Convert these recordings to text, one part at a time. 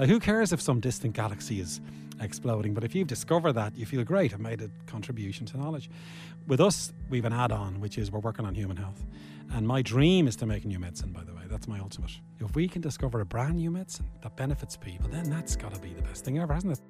Like, who cares if some distant galaxy is exploding? But if you've discovered that, you feel great. I've made a contribution to knowledge. With us, we've an add-on, which is we're working on human health. And my dream is to make a new medicine, by the way. That's my ultimate. If we can discover a brand new medicine that benefits people, then that's got to be the best thing ever, hasn't it?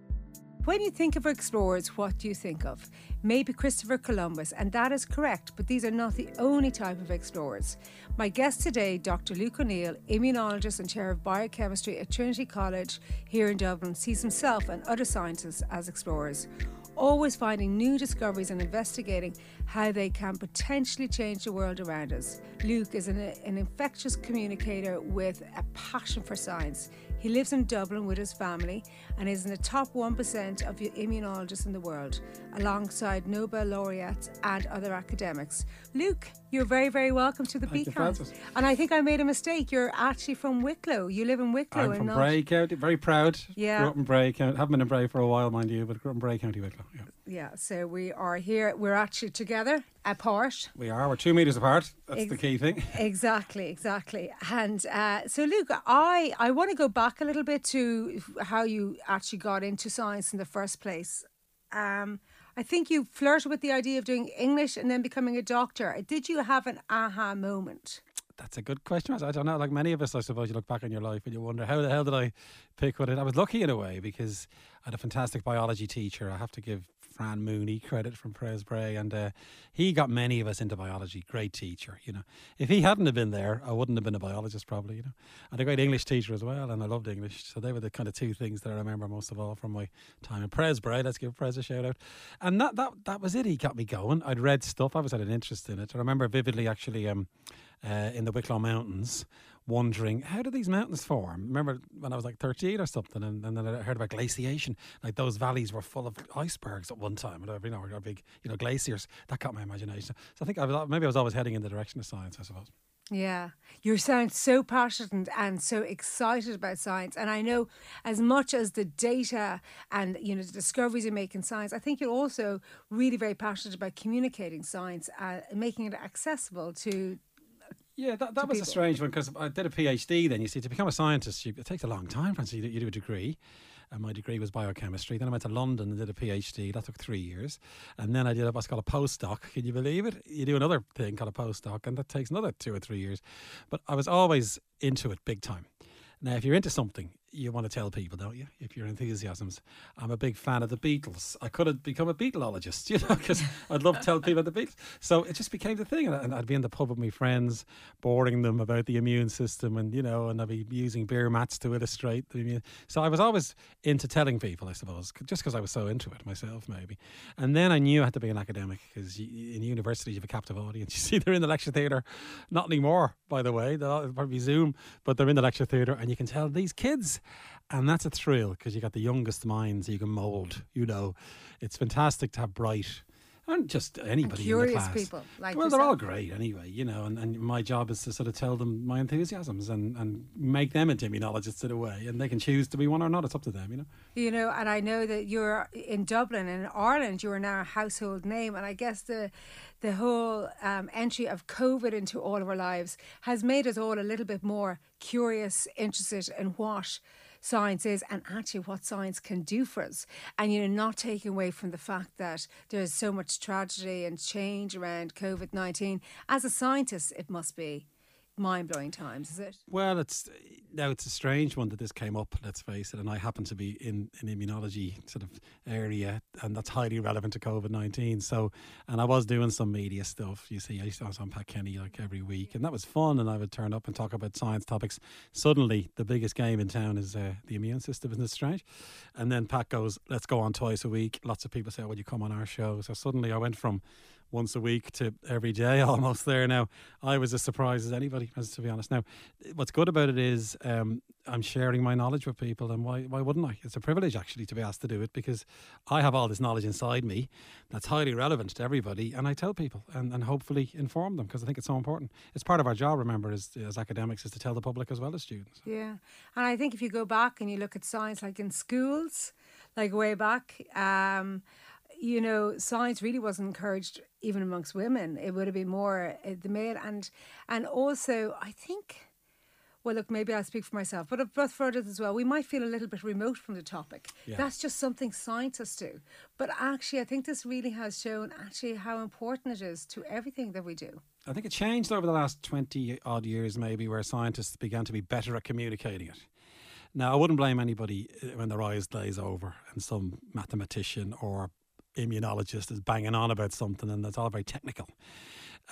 When you think of explorers, what do you think of? Maybe Christopher Columbus, and that is correct, but these are not the only type of explorers. My guest today, Dr. Luke O'Neill, immunologist and chair of biochemistry at Trinity College here in Dublin, sees himself and other scientists as explorers, always finding new discoveries and investigating how they can potentially change the world around us. Luke is an infectious communicator with a passion for science. He lives in Dublin with his family and is in the top 1% of immunologists in the world, alongside Nobel laureates and other academics. Luke, you're very, very welcome to the Beacon. And I think I made a mistake. You're actually from Wicklow. You live in Wicklow. I'm from Bray County. Very proud. Yeah. Grew up in Bray County. Haven't been in Bray for a while, mind you, but grew up in Bray County, Wicklow. Yeah. Yeah, so we are here. We're actually together, apart. We are. We're 2 metres apart. That's the key thing. Exactly. And so, Luke, I want to go back a little bit to how you actually got into science in the first place. I think you flirted with the idea of doing English and then becoming a doctor. Did you have an aha moment? That's a good question. I don't know. Like many of us, I suppose, you look back on your life and you wonder, how the hell did I pick what it? I was lucky in a way because I had a fantastic biology teacher. I have to give Fran Mooney credit from Presbray, and he got many of us into biology. Great teacher, you know. If he hadn't have been there, I wouldn't have been a biologist probably, you know. I had a great English teacher as well, and I loved English. So they were the kind of two things that I remember most of all from my time in Presbray. Let's give Pres a shout out. And that was it. He got me going. I'd read stuff. I always had an interest in it. I remember vividly actually in the Wicklow Mountains, wondering, how do these mountains form? Remember when I was like 38 or something, and then I heard about glaciation. Like those valleys were full of icebergs at one time, and you know, or big, you know, glaciers. That caught my imagination. So I think I was always heading in the direction of science, I suppose. Yeah, you sound so passionate and so excited about science. And I know as much as the data and, you know, the discoveries you make in science, I think you're also really very passionate about communicating science and making it accessible to. Yeah, that was people. A strange one, because I did a PhD then. You see, to become a scientist, it takes a long time, Francis. You do a degree, and my degree was biochemistry. Then I went to London and did a PhD. That took 3 years. And then I did what's called a postdoc. Can you believe it? You do another thing called a postdoc, and that takes another 2 or 3 years. But I was always into it big time. Now, if you're into something, you want to tell people, don't you? If your enthusiasms. I'm a big fan of the Beatles. I could have become a Beatleologist, you know, because I'd love to tell people about the Beatles. So it just became the thing. And I'd be in the pub with my friends, boring them about the immune system, and, you know, and I'd be using beer mats to illustrate the immune. So I was always into telling people, I suppose, just because I was so into it myself, maybe. And then I knew I had to be an academic, because in university you have a captive audience. You see, they're in the lecture theatre. Not anymore, by the way. They'll probably Zoom, but they're in the lecture theatre, and you can tell these kids. And that's a thrill, because you got the youngest minds you can mould, you know. It's fantastic to have bright, and just anybody in the class. Curious people. Like well, yourself. They're all great anyway, you know, and my job is to sort of tell them my enthusiasms and make them into immunologists in a way, and they can choose to be one or not. It's up to them, you know. You know, and I know that you're in Dublin and in Ireland, you are now a household name, and I guess the whole entry of COVID into all of our lives has made us all a little bit more curious, interested in what science is and actually what science can do for us. And, you know, not taking away from the fact that there's so much tragedy and change around COVID-19. As a scientist, it must be mind-blowing times, is it? Well, it's a strange one that this came up, let's face it, and I happen to be in an immunology sort of area, and that's highly relevant to COVID-19. So, and I was doing some media stuff, you see. I used to have on Pat Kenny like every week, and that was fun, and I would turn up and talk about science topics. Suddenly the biggest game in town is the immune system. Isn't it strange? And then Pat goes, let's go on twice a week. Lots of people say, well, you come on our show. So suddenly I went from once a week to every day, almost there now. I was as surprised as anybody, to be honest. Now, what's good about it is I'm sharing my knowledge with people, and why wouldn't I? It's a privilege, actually, to be asked to do it, because I have all this knowledge inside me that's highly relevant to everybody, and I tell people and hopefully inform them, because I think it's so important. It's part of our job, remember, as academics, is to tell the public as well as students. Yeah, and I think if you go back and you look at science, like in schools, like way back, you know, science really wasn't encouraged even amongst women. It would have been more the male. And also, I think well, look, maybe I speak for myself, but I've brought further as well, we might feel a little bit remote from the topic. Yeah. That's just something scientists do. But actually, I think this really has shown actually how important it is to everything that we do. I think it changed over the last 20-odd years, maybe, where scientists began to be better at communicating it. Now, I wouldn't blame anybody when their eyes glaze over and some mathematician or immunologist is banging on about something and that's all very technical.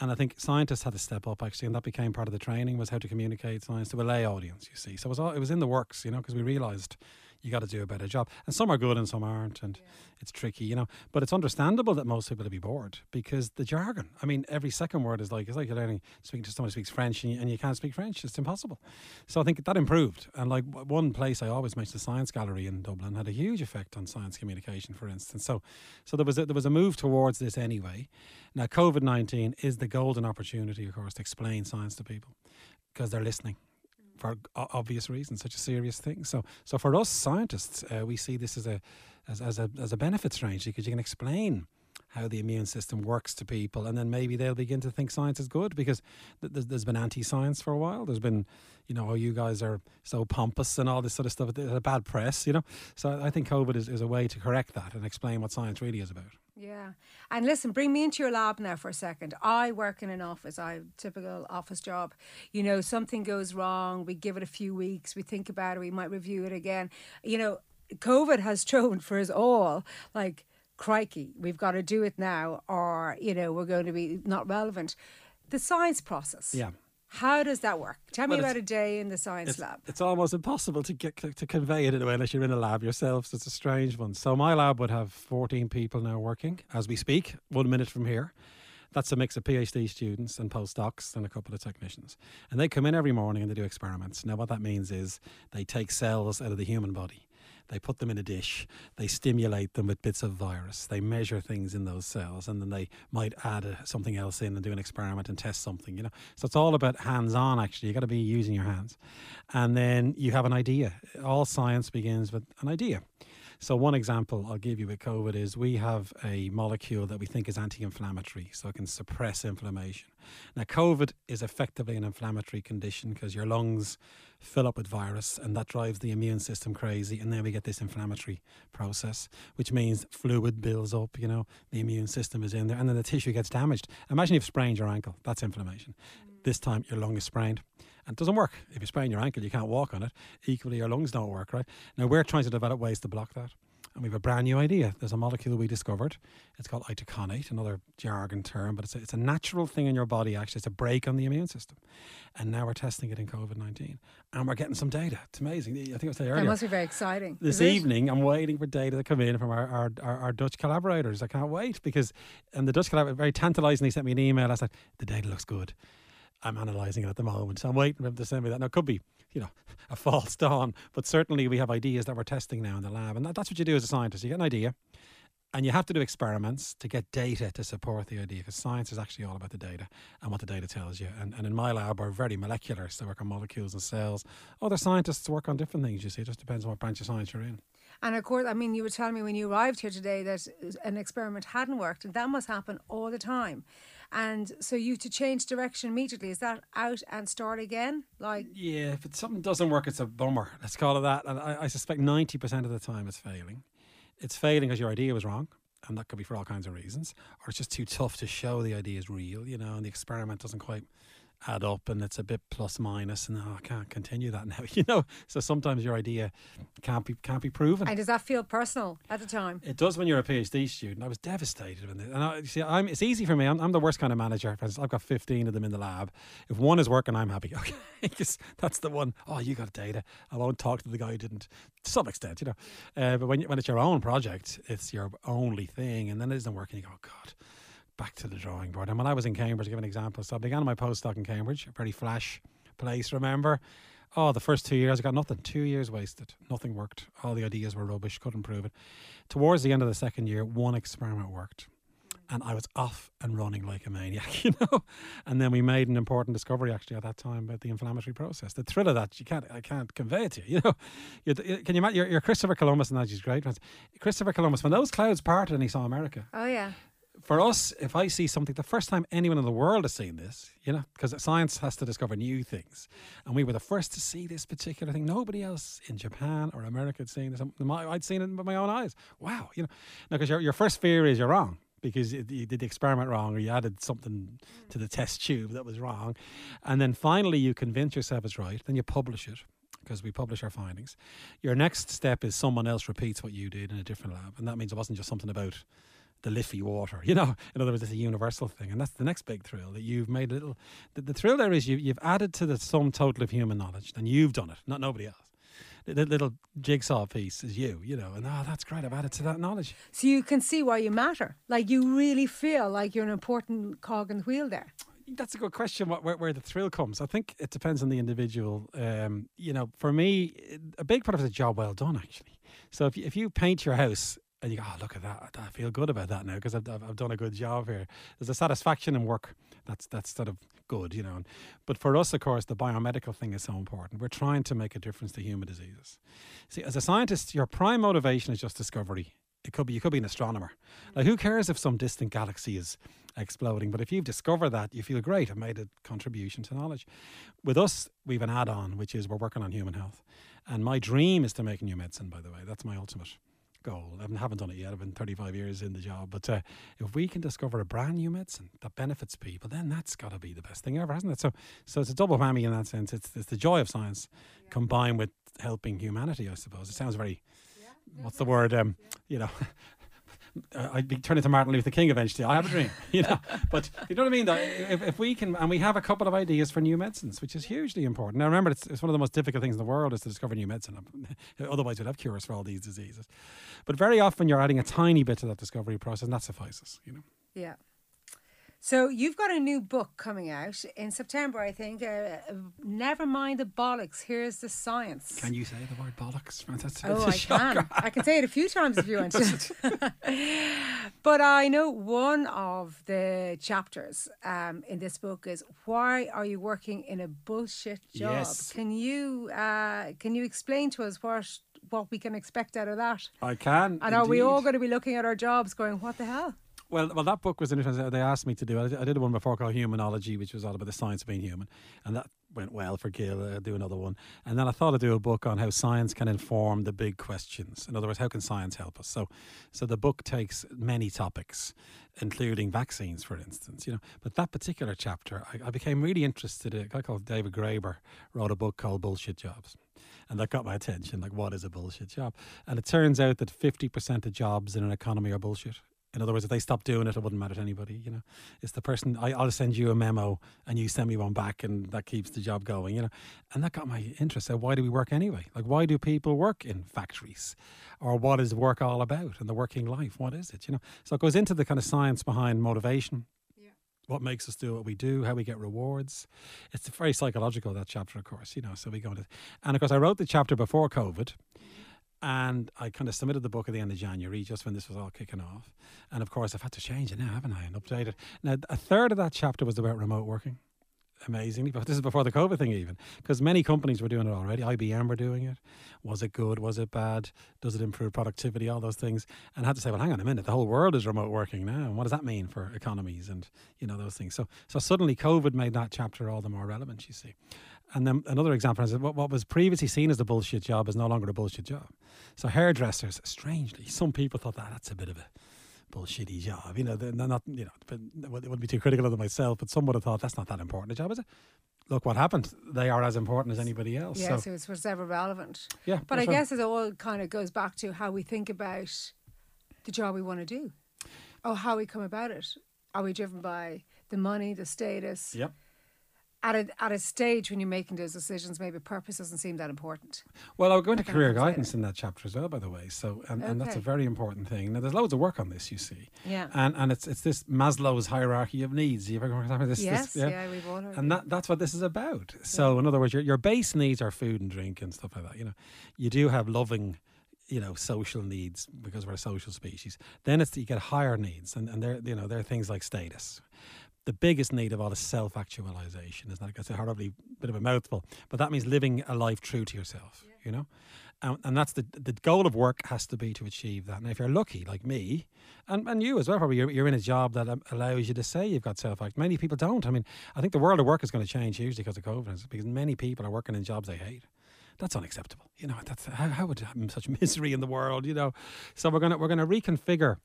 And I think scientists had to step up, actually, and that became part of the training, was how to communicate science to a lay audience, you see. So it was in the works, you know, because we realised you got to do a better job. And some are good and some aren't, and it's tricky, you know. But it's understandable that most people will be bored because the jargon. I mean, every second word is like, it's like you're learning, speaking to someone who speaks French and you can't speak French. It's impossible. So I think that improved. And like one place I always mentioned, the Science Gallery in Dublin, had a huge effect on science communication, for instance. So there was a move towards this anyway. Now, COVID-19 is the golden opportunity, of course, to explain science to people because they're listening for obvious reasons, such a serious thing. So for us scientists, we see this as a benefit, strangely, because you can explain how the immune system works to people, and then maybe they'll begin to think science is good because there's been anti-science for a while. There's been, you know, oh, you guys are so pompous and all this sort of stuff. It's a bad press, you know. So I think COVID is a way to correct that and explain what science really is about. Yeah. And listen, bring me into your lab now for a second. I work in an office. I have a typical office job. You know, something goes wrong. We give it a few weeks. We think about it. We might review it again. You know, COVID has shown for us all, like, crikey, we've got to do it now or, you know, we're going to be not relevant. The science process. Yeah. How does that work? Tell me about a day in the science lab. It's almost impossible to get to convey it in a way unless you're in a lab yourself. So it's a strange one. So my lab would have 14 people now working as we speak, 1 minute from here. That's a mix of PhD students and postdocs and a couple of technicians. And they come in every morning and they do experiments. Now, what that means is they take cells out of the human body. They put them in a dish, they stimulate them with bits of virus, they measure things in those cells, and then they might add something else in and do an experiment and test something, you know. So it's all about hands-on, actually. You've got to be using your hands. And then you have an idea. All science begins with an idea. So one example I'll give you with COVID is we have a molecule that we think is anti-inflammatory, so it can suppress inflammation. Now, COVID is effectively an inflammatory condition because your lungs fill up with virus and that drives the immune system crazy, and then we get this inflammatory process, which means fluid builds up, you know, the immune system is in there, and then the tissue gets damaged. Imagine you've sprained your ankle. That's inflammation. This time your lung is sprained. And it doesn't work. If you sprain your ankle, you can't walk on it. Equally, your lungs don't work, right? Now, we're trying to develop ways to block that. And we have a brand new idea. There's a molecule we discovered. It's called itaconate, another jargon term, but it's a natural thing in your body, actually. It's a break on the immune system. And now we're testing it in COVID-19. And we're getting some data. It's amazing. I think I was saying earlier. That must be very exciting. This evening, I'm waiting for data to come in from our Dutch collaborators. I can't wait because, and the Dutch collaborator very tantalisingly sent me an email. I said, the data looks good. I'm analysing it at the moment, so I'm waiting for them to send me that. Now, it could be, you know, a false dawn, but certainly we have ideas that we're testing now in the lab, and that's what you do as a scientist. You get an idea, and you have to do experiments to get data to support the idea, because science is actually all about the data and what the data tells you. And in my lab, we're very molecular, so we work on molecules and cells. Other scientists work on different things, you see. It just depends on what branch of science you're in. And of course, I mean, you were telling me when you arrived here today that an experiment hadn't worked, and that must happen all the time. And so you to change direction immediately. Is that out and start again? Like, yeah, if something doesn't work, it's a bummer. Let's call it that. And I suspect 90% of the time it's failing. It's failing because your idea was wrong. And that could be for all kinds of reasons. Or it's just too tough to show the idea is real, you know, and the experiment doesn't quite add up and it's a bit plus minus and I can't continue that now, you know. So sometimes your idea can't be proven. And does that feel personal at the time? It does when you're a PhD student. I was devastated when this, and it's easy for me. I'm the worst kind of manager. I've got 15 of them in the lab. If one is working, I'm happy. Okay, that's the one. Oh, you got data. I won't talk to the guy who didn't, to some extent, you know. But when it's your own project, it's your only thing, and then it isn't working. You go, oh God, back to the drawing board. And when I was in Cambridge, to give an example, so I began my postdoc in Cambridge, a pretty flash place, remember? Oh, the first 2 years, I got nothing. 2 years wasted. Nothing worked. All the ideas were rubbish. Couldn't prove it. Towards the end of the second year, one experiment worked. And I was off and running like a maniac, you know? And then we made an important discovery, actually, at that time about the inflammatory process. The thrill of that, I can't convey it to you, you know? Can you imagine? You're Christopher Columbus, and that's his great friends. Christopher Columbus, when those clouds parted and he saw America. Oh, yeah. for us, if I see something, the first time anyone in the world has seen this, you know, because science has to discover new things. And we were the first to see this particular thing. Nobody else in Japan or America had seen this. I'd seen it with my own eyes. Wow. You know, because your first fear is you're wrong, because you did the experiment wrong, or you added something to the test tube that was wrong. And then finally you convince yourself it's right. Then you publish it, because we publish our findings. Your next step is someone else repeats what you did in a different lab. And that means it wasn't just something about the Liffey water, you know. In other words, it's a universal thing. And that's the next big thrill, that you've made a little... The thrill there is you've added to the sum total of human knowledge, and you've done it, not nobody else. The little jigsaw piece is you know, and oh, that's great, I've added to that knowledge. So you can see why you matter. Like, you really feel like you're an important cog in the wheel there. That's a good question, where the thrill comes. I think it depends on the individual. You know, for me, a big part of it is a job well done, actually. So if you paint your house and you go, oh, look at that, I feel good about that now because I've done a good job here. There's a satisfaction in work that's sort of good, you know. But for us, of course, the biomedical thing is so important. We're trying to make a difference to human diseases. See, as a scientist, your prime motivation is just discovery. You could be an astronomer. Like, who cares if some distant galaxy is exploding? But if you've discovered that, you feel great, I've made a contribution to knowledge. With us, we've an add-on, which is we're working on human health. And my dream is to make a new medicine, by the way. That's my ultimate goal. I haven't done it yet. I've been 35 years in the job. But if we can discover a brand new medicine that benefits people, then that's got to be the best thing ever, hasn't it? So it's a double whammy in that sense. It's the joy of science combined with helping humanity, I suppose. It sounds very... what's the word? You know, I'd be turning to Martin Luther King eventually. I have a dream, you know. But you know what I mean? If we can, and we have a couple of ideas for new medicines, which is hugely important. Now, remember, it's one of the most difficult things in the world is to discover new medicine. Otherwise, we'd have cures for all these diseases. But very often, you're adding a tiny bit to that discovery process, and that suffices, you know. Yeah. So you've got a new book coming out in September, I think. Never mind the bollocks. Here's the science. Can you say the word bollocks? Oh, I can. I can say it a few times if you want to. But I know one of the chapters in this book is, why are you working in a bullshit job? Yes. Can you explain to us what we can expect out of that? I can. And are we all going to be looking at our jobs going, what the hell? Well, that book was interesting. They asked me to do it. I did one before called Humanology, which was all about the science of being human. And that went well for Gil. I'll do another one. And then I thought I'd do a book on how science can inform the big questions. In other words, how can science help us? So the book takes many topics, including vaccines, for instance. You know, but that particular chapter, I became really interested in. A guy called David Graeber wrote a book called Bullshit Jobs. And that got my attention. Like, what is a bullshit job? And it turns out that 50% of jobs in an economy are bullshit. In other words, if they stopped doing it, it wouldn't matter to anybody, you know. It's the person, I'll send you a memo and you send me one back, and that keeps the job going, you know. And that got my interest. So why do we work anyway? Like, why do people work in factories? Or what is work all about, and the working life? What is it, you know? So it goes into the kind of science behind motivation. What makes us do what we do, how we get rewards. It's very psychological, that chapter, of course, you know. So we go into, and of course, I wrote the chapter before COVID. And I kind of submitted the book at the end of January, just when this was all kicking off. And of course, I've had to change it now, haven't I? And update it. Now, a third of that chapter was about remote working, amazingly. But this is before the COVID thing even, because many companies were doing it already. IBM were doing it. Was it good? Was it bad? Does it improve productivity? All those things. And I had to say, well, hang on a minute. The whole world is remote working now. And what does that mean for economies and, you know, those things? So suddenly COVID made that chapter all the more relevant, you see. And then another example is what was previously seen as the bullshit job is no longer a bullshit job. So hairdressers, strangely, some people thought that's a bit of a bullshitty job. You know, they're not, you know, it wouldn't be too critical of them myself, but some would have thought that's not that important a job, is it? Look what happened. They are as important as anybody else. Yeah, so it's whatever relevant. Yeah, but I guess it all kind of goes back to how we think about the job we want to do, or how we come about it. Are we driven by the money, the status? Yep. At a stage when you're making those decisions, maybe purpose doesn't seem that important. Well, I'll go into career guidance in that chapter as well, by the way. So, and that's a very important thing. Now, there's loads of work on this, you see. Yeah. And it's this Maslow's hierarchy of needs. You've ever heard of this? Yes, yeah, we've all heard. And that's what this is about. So, in other words, your base needs are food and drink and stuff like that. You know, you do have loving, you know, social needs, because we're a social species. Then you get higher needs, and they're things like status. The biggest need of all is self-actualization, isn't it? It's a horribly bit of a mouthful, but that means living a life true to yourself, you know? And that's the goal of work has to be to achieve that. Now, if you're lucky, like me, and you as well, probably you're in a job that allows you to say you've got self-act. Many people don't. I mean, I think the world of work is going to change hugely because of COVID, because many people are working in jobs they hate. That's unacceptable. You know, that's how would happen such misery in the world, you know. So we're going to reconfigure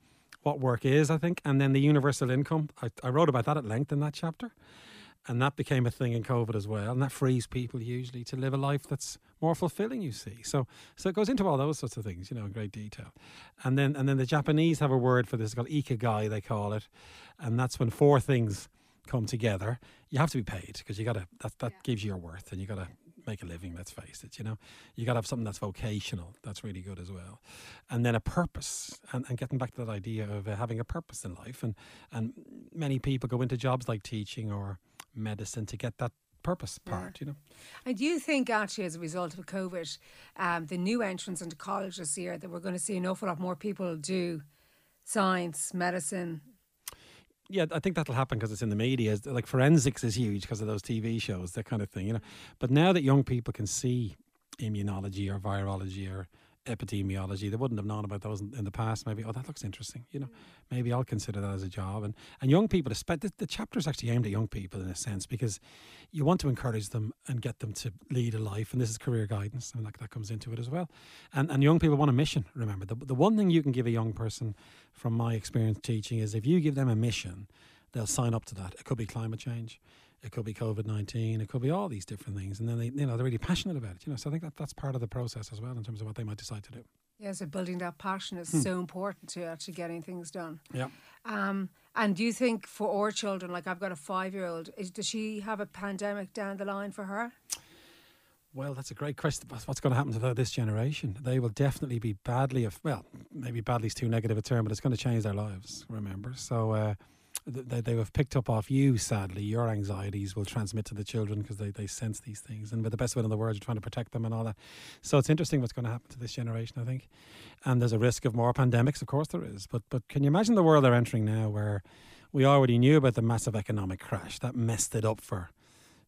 what work is, I think, and then the universal income. I wrote about that at length in that chapter. And that became a thing in COVID as well. And that frees people usually to live a life that's more fulfilling, you see. So it goes into all those sorts of things, you know, in great detail. And then the Japanese have a word for this. It's called ikigai, they call it. And that's when four things come together. You have to be paid because you got to, that gives you your worth, and you got to make a living, let's face it, you know. You got to have something that's vocational. That's really good as well. And then a purpose, and getting back to that idea of having a purpose in life. And many people go into jobs like teaching or medicine to get that purpose part, you know. I do think actually as a result of COVID, the new entrants into college this year, that we're going to see an awful lot more people do science, medicine. Yeah, I think that'll happen because it's in the media. Like forensics is huge because of those TV shows, that kind of thing, you know. But now that young people can see immunology or virology or epidemiology, they wouldn't have known about those in the past. Maybe, oh, that looks interesting, you know, maybe I'll consider that as a job. And young people, the chapter is actually aimed at young people in a sense, because you want to encourage them and get them to lead a life, and this is career guidance, and that comes into it as well. And young people want a mission. Remember, the one thing you can give a young person from my experience teaching is if you give them a mission, they'll sign up to that. It could be climate change, it could be COVID-19, it could be all these different things. And then they, you know, they're really passionate about it. You know, so I think that's part of the process as well in terms of what they might decide to do. Yeah, so building that passion is so important to actually getting things done. Yeah. And do you think for our children, like I've got a 5-year-old, does she have a pandemic down the line for her? Well, that's a great question. What's going to happen to this generation? They will definitely be badly, well, maybe badly is too negative a term, but it's going to change their lives, remember. So, they have picked up off you, sadly. Your anxieties will transmit to the children because they sense these things. And with the best will in the world, you're trying to protect them and all that. So it's interesting what's going to happen to this generation, I think. And there's a risk of more pandemics, of course there is. But can you imagine the world they're entering now, where we already knew about the massive economic crash? That messed it up for,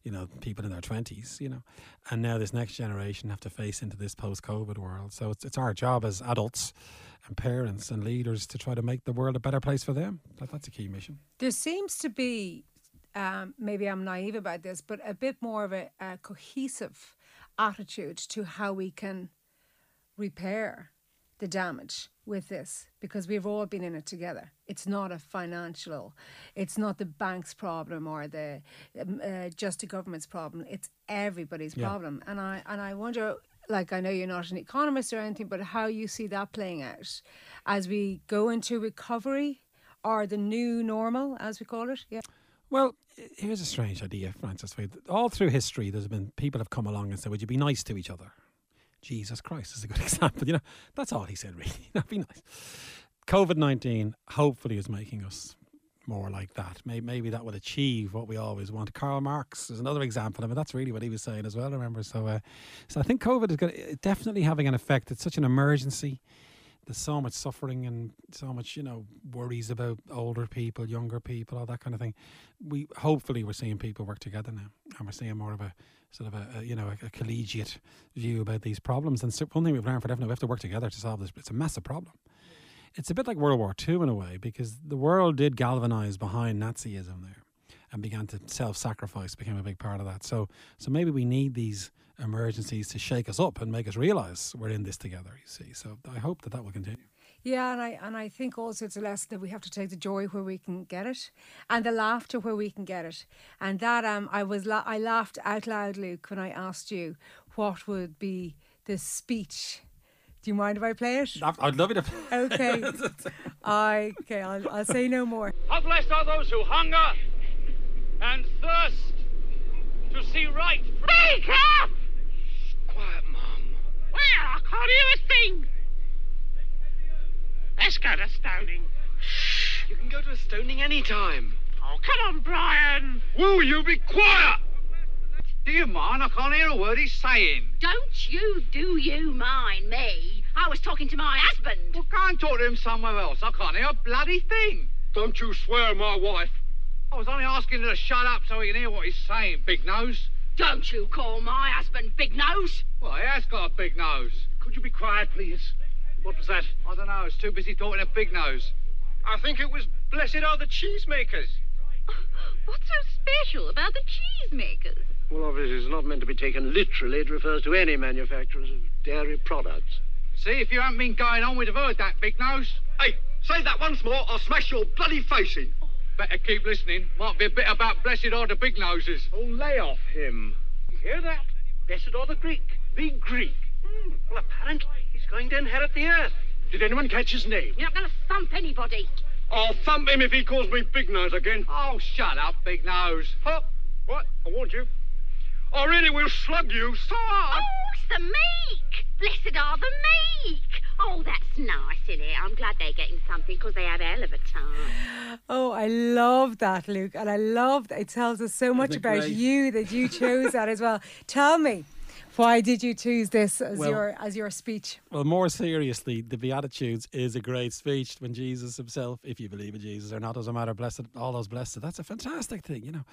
you know, people in their 20s, you know. And now this next generation have to face into this post-COVID world. So it's our job as adults and parents and leaders to try to make the world a better place for them. That's a key mission. There seems to be, maybe I'm naive about this, but a bit more of a cohesive attitude to how we can repair the damage with this, because we've all been in it together. It's not a financial, it's not the bank's problem or the just the government's problem. It's everybody's problem. And I wonder, like, I know you're not an economist or anything, but how you see that playing out as we go into recovery or the new normal, as we call it. Yeah. Well, here's a strange idea, Francis. All through history, there's been people have come along and said, "Would you be nice to each other?" Jesus Christ is a good example. You know, that's all he said, really. That'd be nice. COVID-19 hopefully is making us more like that. Maybe that will achieve what we always want. Karl Marx is another example. I mean, that's really what he was saying as well, remember. So I think COVID is definitely having an effect. It's such an emergency. There's so much suffering and so much, you know, worries about older people, younger people, all that kind of thing. We're seeing people work together now, and we're seeing more of a sort of a collegiate view about these problems. And so one thing we've learned for definitely, we have to work together to solve this. It's a massive problem. It's a bit like World War II in a way, because the world did galvanize behind Nazism there and began to self-sacrifice, became a big part of that. So maybe we need these emergencies to shake us up and make us realise we're in this together, you see. So I hope that will continue. Yeah, and I think also it's a lesson that we have to take the joy where we can get it, and the laughter where we can get it. And that I laughed out loud, Luke, when I asked you what would be the speech. Do you mind if I play it? I'd love you to play it. Okay, I'll say no more. How blessed are those who hunger and thirst to see right. Speak up! Quiet, Mum. Well, I can't hear a thing. Let's go to stoning. Shh! You can go to a stoning any time. Oh, come on, Brian. Will you be quiet? Do you mind? I can't hear a word he's saying. Don't you do you mind me? I was talking to my husband. Well, go and talk to him somewhere else. I can't hear a bloody thing. Don't you swear, my wife. I was only asking her to shut up so he can hear what he's saying, Big Nose. Don't you call my husband Big Nose? Well, he has got a big nose. Could you be quiet, please? What was that? I don't know. I was too busy talking to Big Nose. I think it was Blessed Are the Cheesemakers. What's so special about the cheesemakers? Well, obviously, it's not meant to be taken literally. It refers to any manufacturers of dairy products. See, if you haven't been going on, we'd have heard that, Big Nose. Hey, say that once more, I'll smash your bloody face in. Oh. Better keep listening. Might be a bit about Blessed Are the Big Noses. Oh, lay off him. You hear that? Blessed Are the Greek. The Greek. Well, apparently, he's going to inherit the earth. Did anyone catch his name? You're not going to thump anybody. I'll thump him if he calls me Big Nose again. Oh, shut up, Big Nose. Huh? What? I warned you. I really will slug you so hard. Oh, it's the meek. Blessed are the meek. Oh, that's nice, isn't it? I'm glad they're getting something because they had a hell of a time. Oh, I love that, Luke. And I love that it tells us so much about you that you chose that as well. Tell me. Why did you choose this as your speech? Well, more seriously, the Beatitudes is a great speech when Jesus himself, if you believe in Jesus or not, doesn't matter. Blessed, all those blessed. That's a fantastic thing, you know.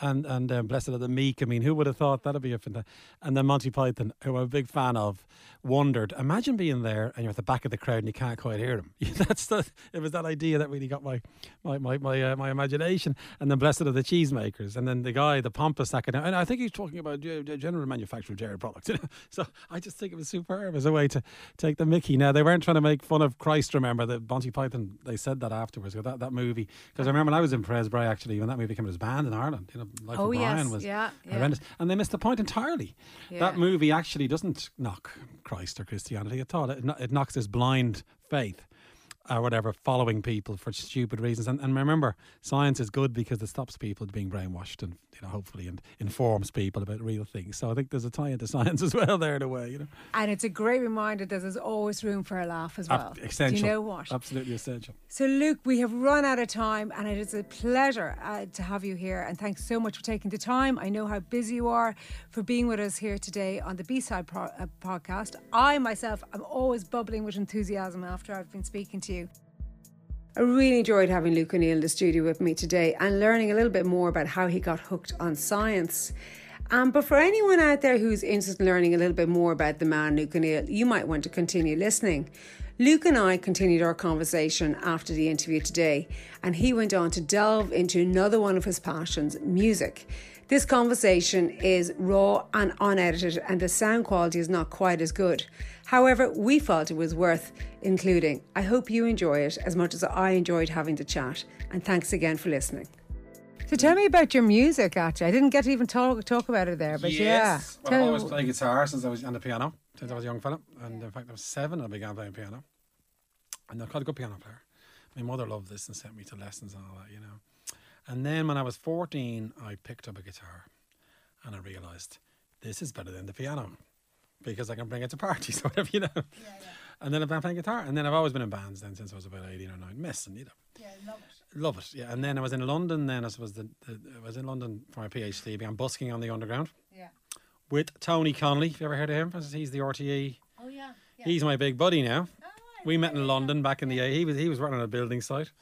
And blessed are the meek. I mean, who would have thought that'd be a fantastic? And then Monty Python, who I'm a big fan of, wondered. Imagine being there and you're at the back of the crowd and you can't quite hear them. It was that idea that really got my imagination. And then blessed are the cheesemakers. And then the guy, the pompous academic, and I think he's talking about general manufacturing products. So I just think it was superb as a way to take the mickey. Now, they weren't trying to make fun of Christ, remember, the Monty Python, they said that afterwards, that movie, because I remember when I was in Presbray, actually, when that movie came out, it was banned in Ireland. You know, Life of Brian was horrendous. And they missed the point entirely. Yeah. That movie actually doesn't knock Christ or Christianity at all. It knocks this blind faith or whatever, following people for stupid reasons. And remember, science is good because it stops people being brainwashed and, you know, hopefully, and informs people about real things. So I think there's a tie into science as well there in a way, you know. And it's a great reminder that there's always room for a laugh as well. Essential. Do you know what? Absolutely essential. So Luke, we have run out of time, and it is a pleasure to have you here. And thanks so much for taking the time. I know how busy you are, for being with us here today on the B-Side podcast. I myself am always bubbling with enthusiasm after I've been speaking to you. I really enjoyed having Luke O'Neill in the studio with me today and learning a little bit more about how he got hooked on science. But for anyone out there who's interested in learning a little bit more about the man Luke O'Neill, you might want to continue listening. Luke and I continued our conversation after the interview today, and he went on to delve into another one of his passions, music. This conversation is raw and unedited, and the sound quality is not quite as good. However, we felt it was worth including. I hope you enjoy it as much as I enjoyed having the chat. And thanks again for listening. So tell me about your music, actually. I didn't get to even talk about it there, but yes. Yeah. Well, I always played guitar since I was a young fella. And in fact, I was 7 and I began playing piano. And I'm quite a good piano player. My mother loved this and sent me to lessons and all that, you know. And then when I was 14, I picked up a guitar and I realised this is better than the piano because I can bring it to parties or whatever, you know. Yeah, yeah. And then I've been playing guitar, and then I've always been in bands then since I was about 18 or 19, messing, you know. Yeah, love it, yeah. And then I was in London, I was in London for my PhD, began busking on the underground. Yeah. With Tony Connolly, have you ever heard of him? He's the RTE. Oh, yeah. Yeah. He's my big buddy now. Oh, we met in London back in the 80s. He was working on a building site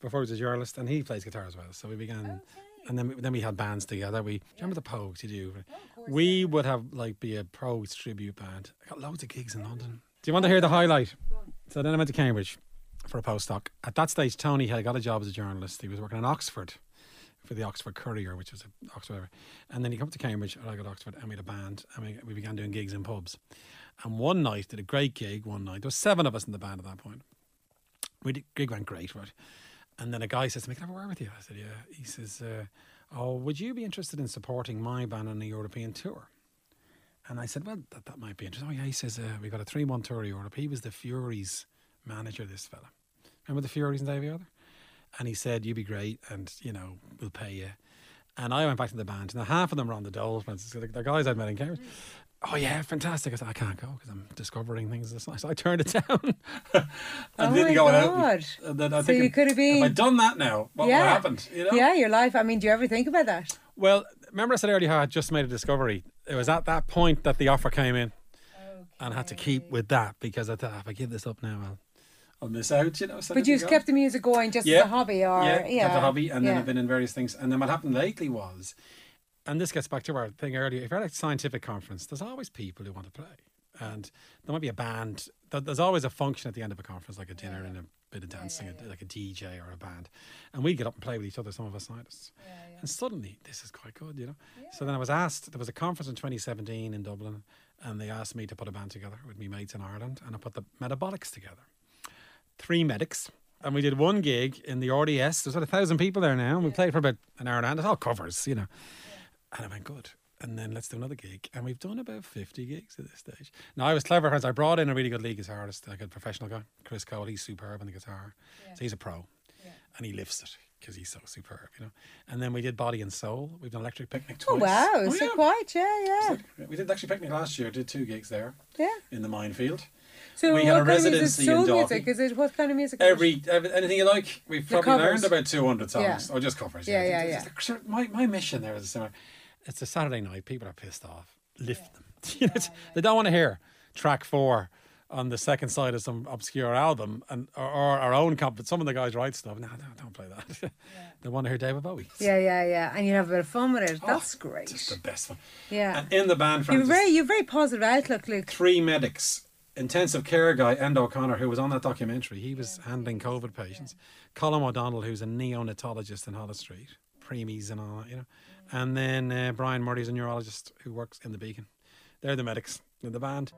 before he was a journalist, and he plays guitar as well. So we began, and then we had bands together. Remember the Pogues? You do. Oh, of course, would have be a Pogues tribute band. I got loads of gigs in London. Do you want to hear the highlight? So then I went to Cambridge for a postdoc. At that stage, Tony had got a job as a journalist. He was working in Oxford for the Oxford Courier, which was Oxford. And then he came to Cambridge, and I got Oxford, and we had a band, and we began doing gigs in pubs. And one night, did a great gig one night. There was 7 of us in the band at that point. The gig went great, right? And then a guy says to me, "Can I have a word with you?" I said, "Yeah." He says, would you be interested in supporting my band on a European tour? And I said, well, that might be interesting. Oh, yeah, he says, we got a 3-month tour of Europe. He was the Furies manager, this fella. Remember the Furies and Davey Other? And he said, you'd be great and, you know, we'll pay you. And I went back to the band. Now, half of them were on the dole. The guys I'd met in Cambridge. Oh, yeah, fantastic. I said, I can't go because I'm discovering things this night. So I turned it down. And didn't go out. And then so you could have been... If I'd done that now, what would have happened? You know? Yeah, your life. I mean, do you ever think about that? Well, remember I said earlier how I just made a discovery. It was at that point that the offer came in. Okay. And I had to keep with that because I thought, if I give this up now, I'll miss out, you know. So but you've kept the music going just as a hobby? Kept a hobby and then I've been in various things. And then what happened lately was... And this gets back to our thing earlier. If you're at a scientific conference, there's always people who want to play. And there might be a band. There's always a function at the end of a conference, like a dinner and a bit of dancing, like a DJ or a band. And we'd get up and play with each other, some of us scientists. And suddenly, this is quite good, you know. So then I was asked, there was a conference in 2017 in Dublin, and they asked me to put a band together with me mates in Ireland, and I put the Metabolics together. 3 medics. And we did one gig in the RDS. There's about 1,000 people there now. And we played for about an hour and a half. It's all covers, you know. And I went, good. And then let's do another gig. And we've done about 50 gigs at this stage. Now, I was clever because I brought in a really good lead guitarist, like a professional guy, Chris Cole. He's superb on the guitar. So he's a pro. And he lifts it because he's so superb, you know. And then we did Body and Soul. We've done Electric Picnic twice. Oh, wow. So we did Electric Picnic last year. Did 2 gigs there. In the minefield. So we had a residency in Dalton. What kind of music? Anything you like. We've probably learned about 200 songs. Or just covers. Just, my mission there is similar. It's a Saturday night. People are pissed off. Lift them. They don't want to hear track 4 on the second side of some obscure album, and or our own comp. Some of the guys write stuff. No, don't play that. They want to hear David Bowie. And you have a bit of fun with it. That's great. Just the best fun. And in the band, you're very positive outlook, Luke. 3 medics. Intensive care guy, Endo O'Connor, who was on that documentary, he was handling COVID patients. Colin O'Donnell, who's a neonatologist in Holles Street, preemies and all that, you know. And then Brian Murray's a neurologist who works in the Beacon. They're the medics in the band.